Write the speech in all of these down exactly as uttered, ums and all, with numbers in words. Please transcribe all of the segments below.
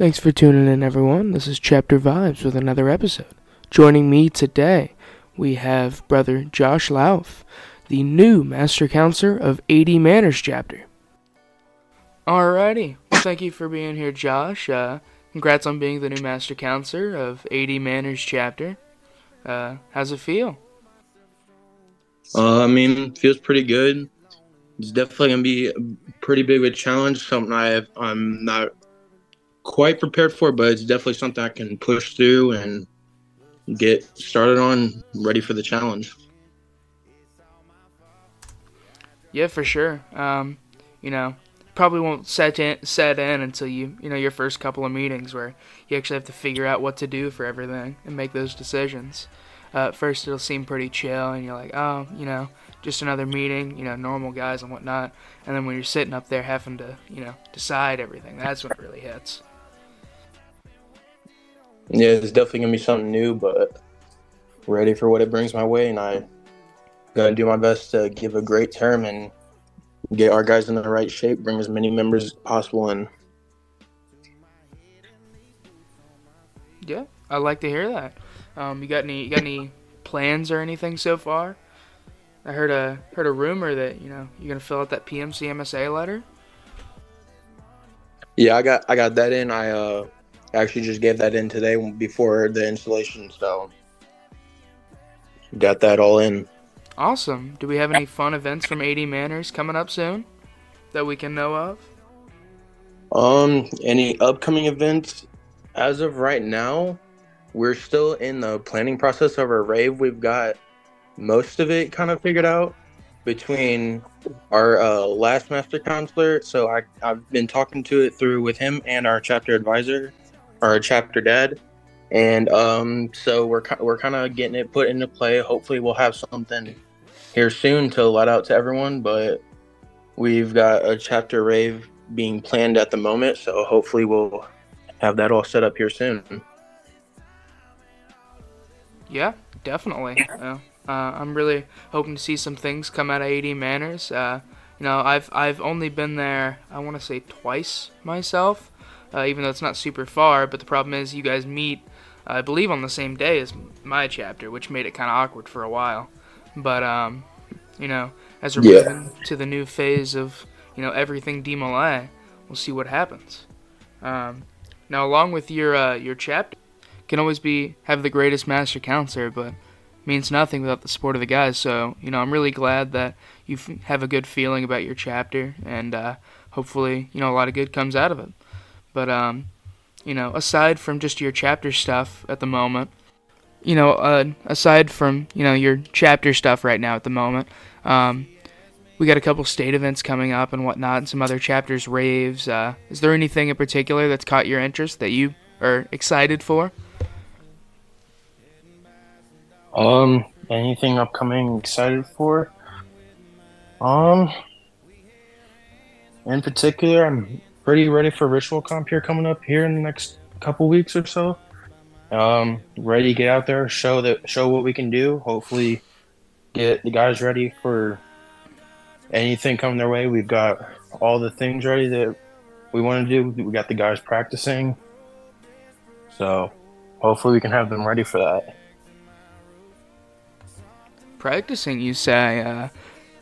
Thanks for tuning in, everyone. This is Chapter Vibes with another episode. Joining me today, we have brother Josh Lauf, the new Master Counselor of A D. Manners Chapter. Alrighty. Well, thank you for being here, Josh. Uh, congrats on being the new Master Counselor of A D. Manners Chapter. Uh, how's it feel? Uh, I mean, feels pretty good. It's definitely going to be a pretty big of a challenge, something I have, I'm not quite prepared for, but it's definitely something I can push through and get started on, ready for the challenge. Yeah, for sure. Um, you know, probably won't set in, set in until you, you know, your first couple of meetings where you actually have to figure out what to do for everything and make those decisions. Uh, at first, it'll seem pretty chill, and you're like, oh, you know, just another meeting, you know, normal guys and whatnot. And then when you're sitting up there having to, you know, decide everything, that's when it really hits. Yeah, it's definitely going to be something new, but ready for what it brings my way. And I'm going to do my best to give a great term and get our guys in the right shape, bring as many members as possible in. Yeah, I like to hear that. Um, you got any you got any plans or anything so far? I heard a heard a rumor that, you know, you're going to fill out that P M C M S A letter. Yeah, I got I got that in. I uh actually just gave that in today before the installation, so got that all in. Awesome. Do we have any fun events from A D. Manners coming up soon that we can know of? Um, any upcoming events? As of right now, we're still in the planning process of our rave. We've got most of it kind of figured out between our uh, last master counselor. So I, I've been talking to it through with him and our chapter advisor, our chapter dad. And um, so we're, we're kind of getting it put into play. Hopefully we'll have something here soon to let out to everyone. But we've got a chapter rave being planned at the moment. So hopefully we'll have that all set up here soon. Yeah, definitely. Uh, uh, I'm really hoping to see some things come out of A D. Manners. Uh, you know, I've I've only been there, I want to say, twice myself, uh, even though it's not super far. But the problem is you guys meet, uh, I believe, on the same day as my chapter, which made it kind of awkward for a while. But, um, you know, as we're yeah. moving to the new phase of, you know, everything DeMolay, we'll see what happens. Um, now, along with your uh, your chapter, can always be have the greatest master counselor, but means nothing without the support of the guys. So, you know, I'm really glad that you f- have a good feeling about your chapter, and uh, hopefully, you know, a lot of good comes out of it. But, um, you know, aside from just your chapter stuff at the moment, you know, uh, aside from, you know, your chapter stuff right now at the moment, um, we got a couple state events coming up and whatnot, and some other chapters, raves. Uh, is there anything in particular that's caught your interest that you are excited for? Um, anything upcoming excited for? Um, in particular, I'm pretty ready for Ritual Comp here coming up here in the next couple weeks or so. Um, ready to get out there, show that, show what we can do. Hopefully, get the guys ready for anything coming their way. We've got all the things ready that we want to do. We got the guys practicing, so hopefully we can have them ready for that. Practicing, you say. Uh,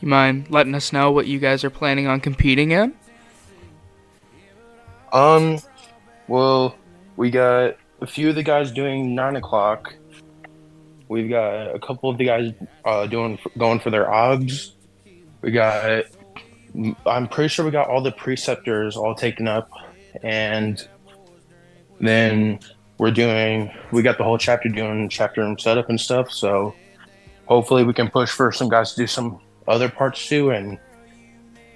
you mind letting us know what you guys are planning on competing in? Um, well, we got a few of the guys doing nine o'clock. We've got a couple of the guys uh, doing going for their obs. We got, I'm pretty sure we got all the preceptors all taken up, and then we're doing. We got the whole chapter doing chapter room setup and stuff. So hopefully we can push for some guys to do some other parts too. And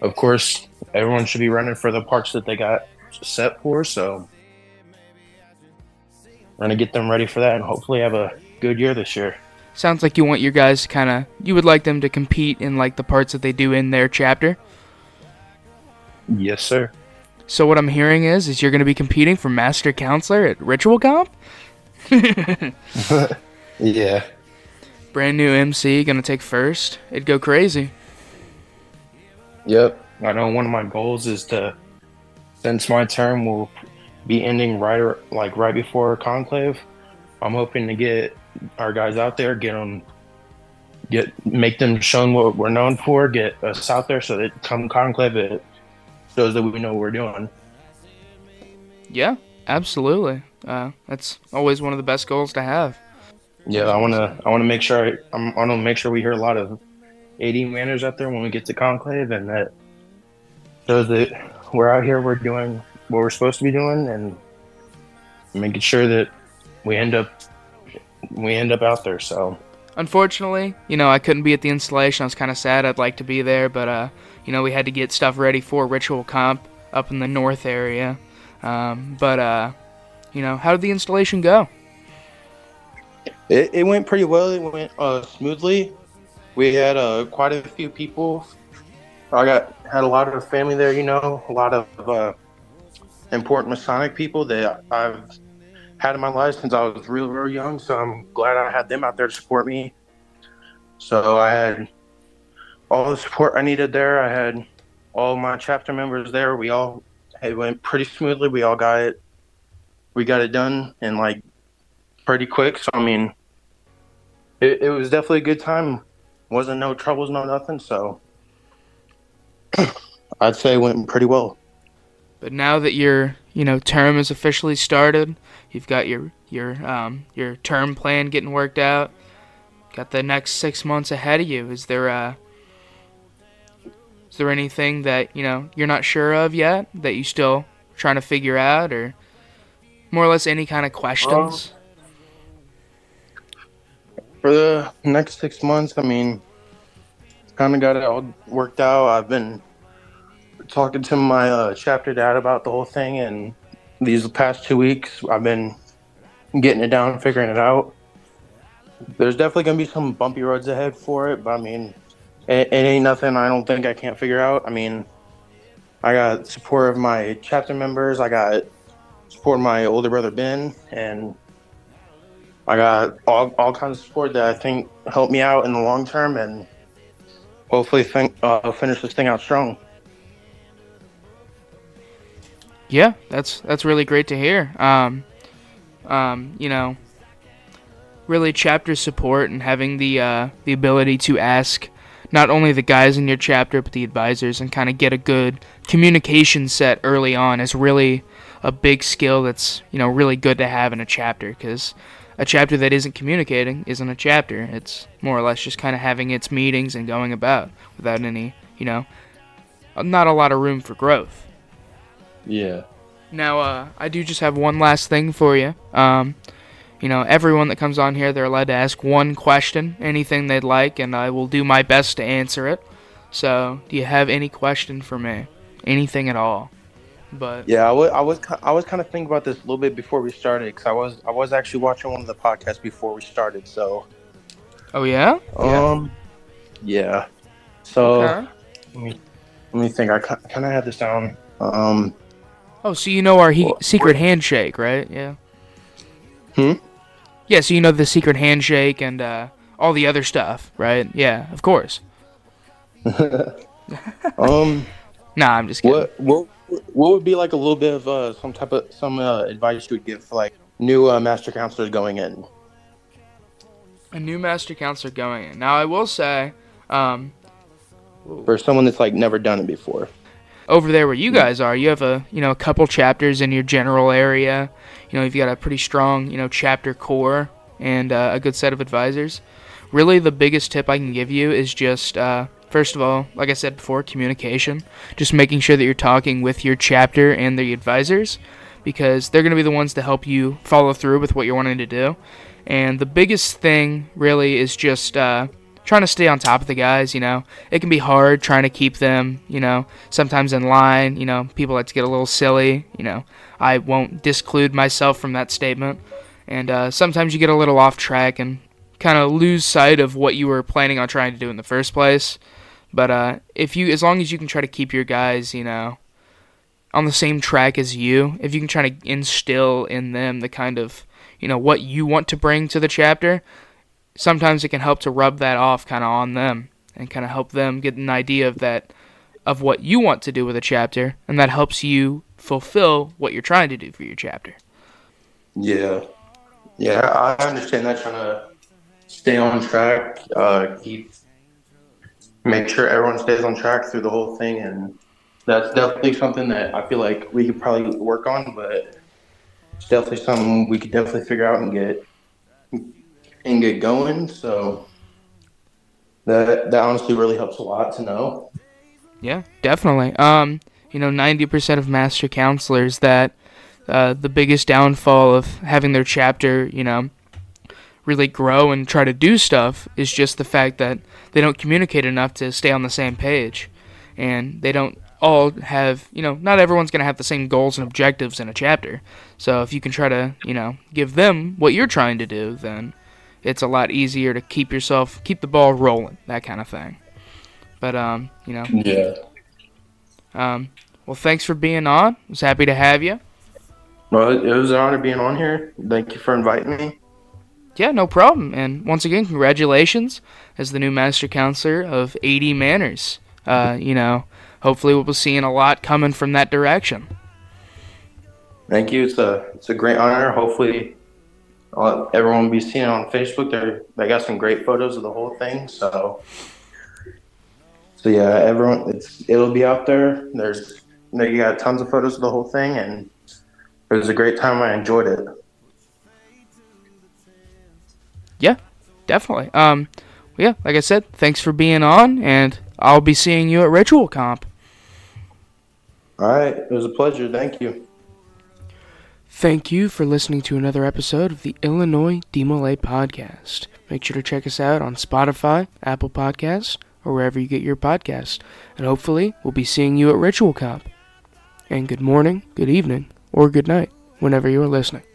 of course, everyone should be running for the parts that they got set for. So we're going to get them ready for that and hopefully have a good year this year. Sounds like you want your guys to kind of, you would like them to compete in like the parts that they do in their chapter. Yes, sir. So what I'm hearing is, is you're going to be competing for Master Counselor at Ritual Comp? Yeah. Brand new M C, gonna take first. It'd go crazy. Yep. I know one of my goals is to, since my term will be ending right or, like right before Conclave. I'm hoping to get our guys out there, get them, get make them shown what we're known for, get us out there so that come Conclave it shows that we know what we're doing. Yeah, absolutely. Uh, that's always one of the best goals to have. Yeah, I wanna I wanna make sure I I'm, I wanna make sure we hear a lot of A D Manners out there when we get to Conclave, and that shows that we're out here, we're doing what we're supposed to be doing, and making sure that we end up we end up out there. So unfortunately, you know, I couldn't be at the installation. I was kind of sad. I'd like to be there, but uh, you know, we had to get stuff ready for Ritual Comp up in the north area. Um, but uh, you know, how did the installation go? It, it went pretty well. It went uh, smoothly. We had uh, quite a few people. I got had a lot of family there, you know, a lot of uh, important Masonic people that I've had in my life since I was real, real young. So I'm glad I had them out there to support me. So I had all the support I needed there. I had all my chapter members there. We all, it went pretty smoothly. We all got it. We got it done in like pretty quick. So, I mean, it, it was definitely a good time. Wasn't no troubles, no nothing. So I'd say it went pretty well. But now that your, you know, term is officially started, you've got your your um, your term plan getting worked out, got the next six months ahead of you. Is there uh, is there anything that, you know, you're not sure of yet that you still trying to figure out, or more or less any kind of questions? Well, for the next six months, I mean, kind of got it all worked out. I've been talking to my uh, chapter dad about the whole thing, and these past two weeks, I've been getting it down, figuring it out. There's definitely going to be some bumpy roads ahead for it, but I mean, it, it ain't nothing I don't think I can't figure out. I mean, I got support of my chapter members. I got support of my older brother, Ben, and I got all all kinds of support that I think helped me out in the long term, and hopefully think, uh, finish this thing out strong. Yeah, that's that's really great to hear. Um, um, you know, really chapter support and having the uh, the ability to ask not only the guys in your chapter but the advisors and kind of get a good communication set early on is really a big skill that's, you know, really good to have in a chapter, because a chapter that isn't communicating isn't a chapter. It's more or less just kind of having its meetings and going about without any, you know, not a lot of room for growth. Yeah. Now, uh, I do just have one last thing for you. Um, you know, everyone that comes on here, they're allowed to ask one question, anything they'd like, and I will do my best to answer it. So, do you have any question for me? Anything at all? But yeah, I was I was I was kind of thinking about this a little bit before we started, because I was I was actually watching one of the podcasts before we started. So, oh yeah, um, yeah. yeah. So okay. let me let me think. I kind of had this down. Um. Oh, so you know our he- well, secret handshake, right? Yeah. Hmm. Yeah, so you know the secret handshake and uh, all the other stuff, right? Yeah, of course. um. Nah, I'm just kidding. What? What? What would be like a little bit of uh, some type of some uh, advice you would give for like new uh, master counselors going in? A new master counselor going in. Now I will say, um, for someone that's like never done it before, over there where you guys are, you have a you know a couple chapters in your general area. You know, you've got a pretty strong you know chapter core and uh, a good set of advisors. Really, the biggest tip I can give you is just. Uh, First of all, like I said before, communication. Just making sure that you're talking with your chapter and the advisors, because they're going to be the ones to help you follow through with what you're wanting to do. And the biggest thing really is just uh, trying to stay on top of the guys, you know. It can be hard trying to keep them, you know, sometimes in line. You know, people like to get a little silly. You know, I won't disclude myself from that statement. And uh, sometimes you get a little off track and kind of lose sight of what you were planning on trying to do in the first place. But uh, if you, as long as you can try to keep your guys, you know, on the same track as you, if you can try to instill in them the kind of, you know, what you want to bring to the chapter, sometimes it can help to rub that off kind of on them and kind of help them get an idea of that, of what you want to do with a chapter, and that helps you fulfill what you're trying to do for your chapter. Yeah. Yeah, I understand that, trying to stay on track, uh, keep, make sure everyone stays on track through the whole thing, and that's definitely something that I feel like we could probably work on, but it's definitely something we could definitely figure out and get and get going, so that that honestly really helps a lot to know. Yeah, definitely. Um, you know, ninety percent of master counselors that Uh, the biggest downfall of having their chapter, you know, really grow and try to do stuff is just the fact that they don't communicate enough to stay on the same page. And they don't all have, you know, not everyone's going to have the same goals and objectives in a chapter. So if you can try to, you know, give them what you're trying to do, then it's a lot easier to keep yourself, keep the ball rolling, that kind of thing. But, um, you know. Yeah. Um, well, thanks for being on. I was happy to have you. Well, it was an honor being on here. Thank you for inviting me. Yeah, no problem. And once again, congratulations as the new Master Counselor of A D. Manners. Uh, you know, hopefully we'll be seeing a lot coming from that direction. Thank you. It's a, it's a great honor. Hopefully uh, everyone will be seeing it on Facebook. They're, they got some great photos of the whole thing. So, so yeah, everyone, it's it'll be out there. There's they got tons of photos of the whole thing, and it was a great time. I enjoyed it. Yeah, definitely. Um, yeah, like I said, thanks for being on, and I'll be seeing you at Ritual Comp. All right, it was a pleasure. Thank you. Thank you for listening to another episode of the Illinois Demolay Podcast. Make sure to check us out on Spotify, Apple Podcasts, or wherever you get your podcasts. And hopefully, we'll be seeing you at Ritual Comp. And good morning, good evening, or good night, whenever you are listening.